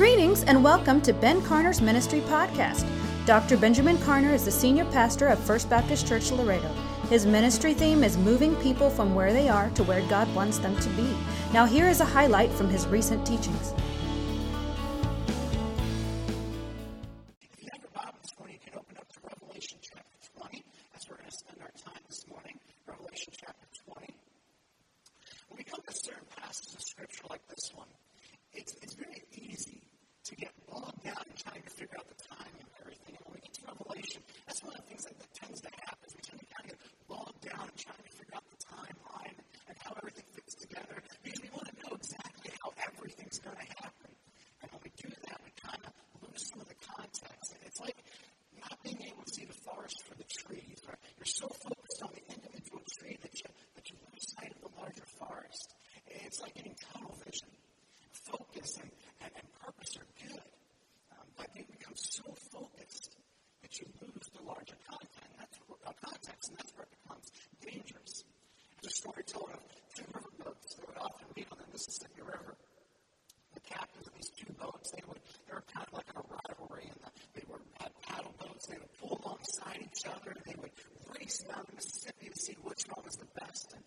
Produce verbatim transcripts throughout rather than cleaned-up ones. Greetings and welcome to Ben Carner's Ministry Podcast. Doctor Benjamin Carner is the senior pastor of First Baptist Church Laredo. His ministry theme is moving people from where they are to where God wants them to be. Now here is a highlight from his recent teachings. Mississippi River. The captains of these two boats, they would, they were kind of like a rivalry, and the, they were had paddle boats. They would pull alongside each other, and they would race down the Mississippi to see which one was the best. And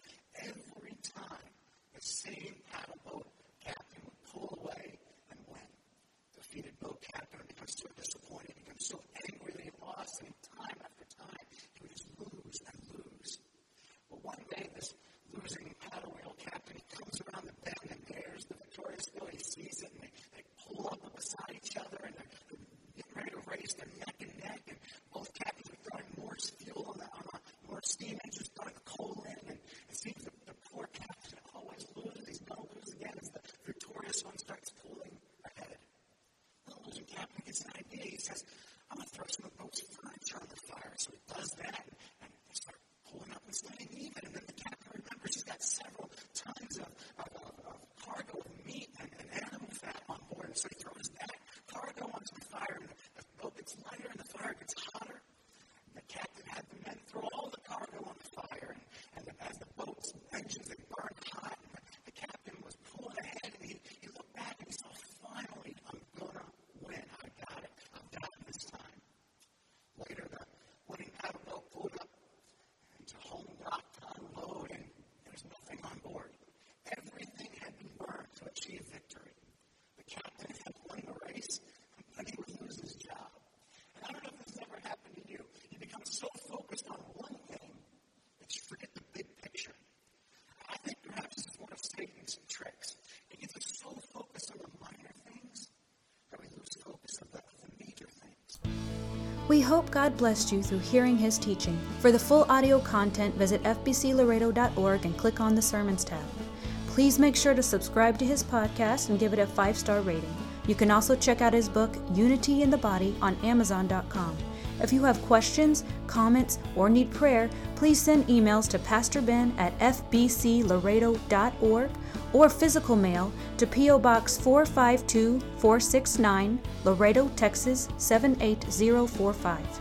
every time, the same paddle boat captain would pull away and win. The defeated boat captain becomes so disappointed, he becomes so angry that he lost, and time after time, he would just lose and lose. But one day, this losing paddle wheel captain, he comes around the bend, and there's the victorious boat. He sees it, and they, they pull up beside each other, and they're, they're getting ready to race. They're neck and neck, and both captains are throwing more fuel on the, on the more steam engines, throwing the coal in, and it seems the, the poor captain always loses. He's going to lose again as the victorious one starts pulling ahead. The losing captain gets an idea. He says, I'm going to throw some of the boat's furniture on the fire. So he does that, and, and they start pulling up and staying even, and then the captain she's got several tons of, of, of, of cargo of meat and, and animal fat on board, and so he throws that cargo onto the fire, and the boat gets lighter, and the fire gets hotter. And the captain had the men throw all the cargo on the fire, and, and the, as the boat's engines had burned hot, and the, the captain was pulling ahead, and he, he looked back, and he saw, finally, I'm going to win. I got it. I got it this time. Later, the winning paddle boat pulled up into home dock to unload, and there's nothing on board. Everything had been burned to achieve victory. The captain had won the race, and he would lose his job. And I don't know if this has ever happened to you. You become so focused on one thing that you forget the big picture. I think perhaps this is one of Satan's tricks. He gets us so focused on the minor things that we lose focus on the, the major things. We hope God blessed you through hearing his teaching. For the full audio content, visit f b c laredo dot org and click on the Sermons tab. Please make sure to subscribe to his podcast and give it a five-star rating. You can also check out his book, Unity in the Body, on amazon dot com. If you have questions, comments, or need prayer, please send emails to Pastor Ben at f b c laredo dot org or physical mail to P O Box four five two, four six nine, Laredo, Texas seven eight zero four five.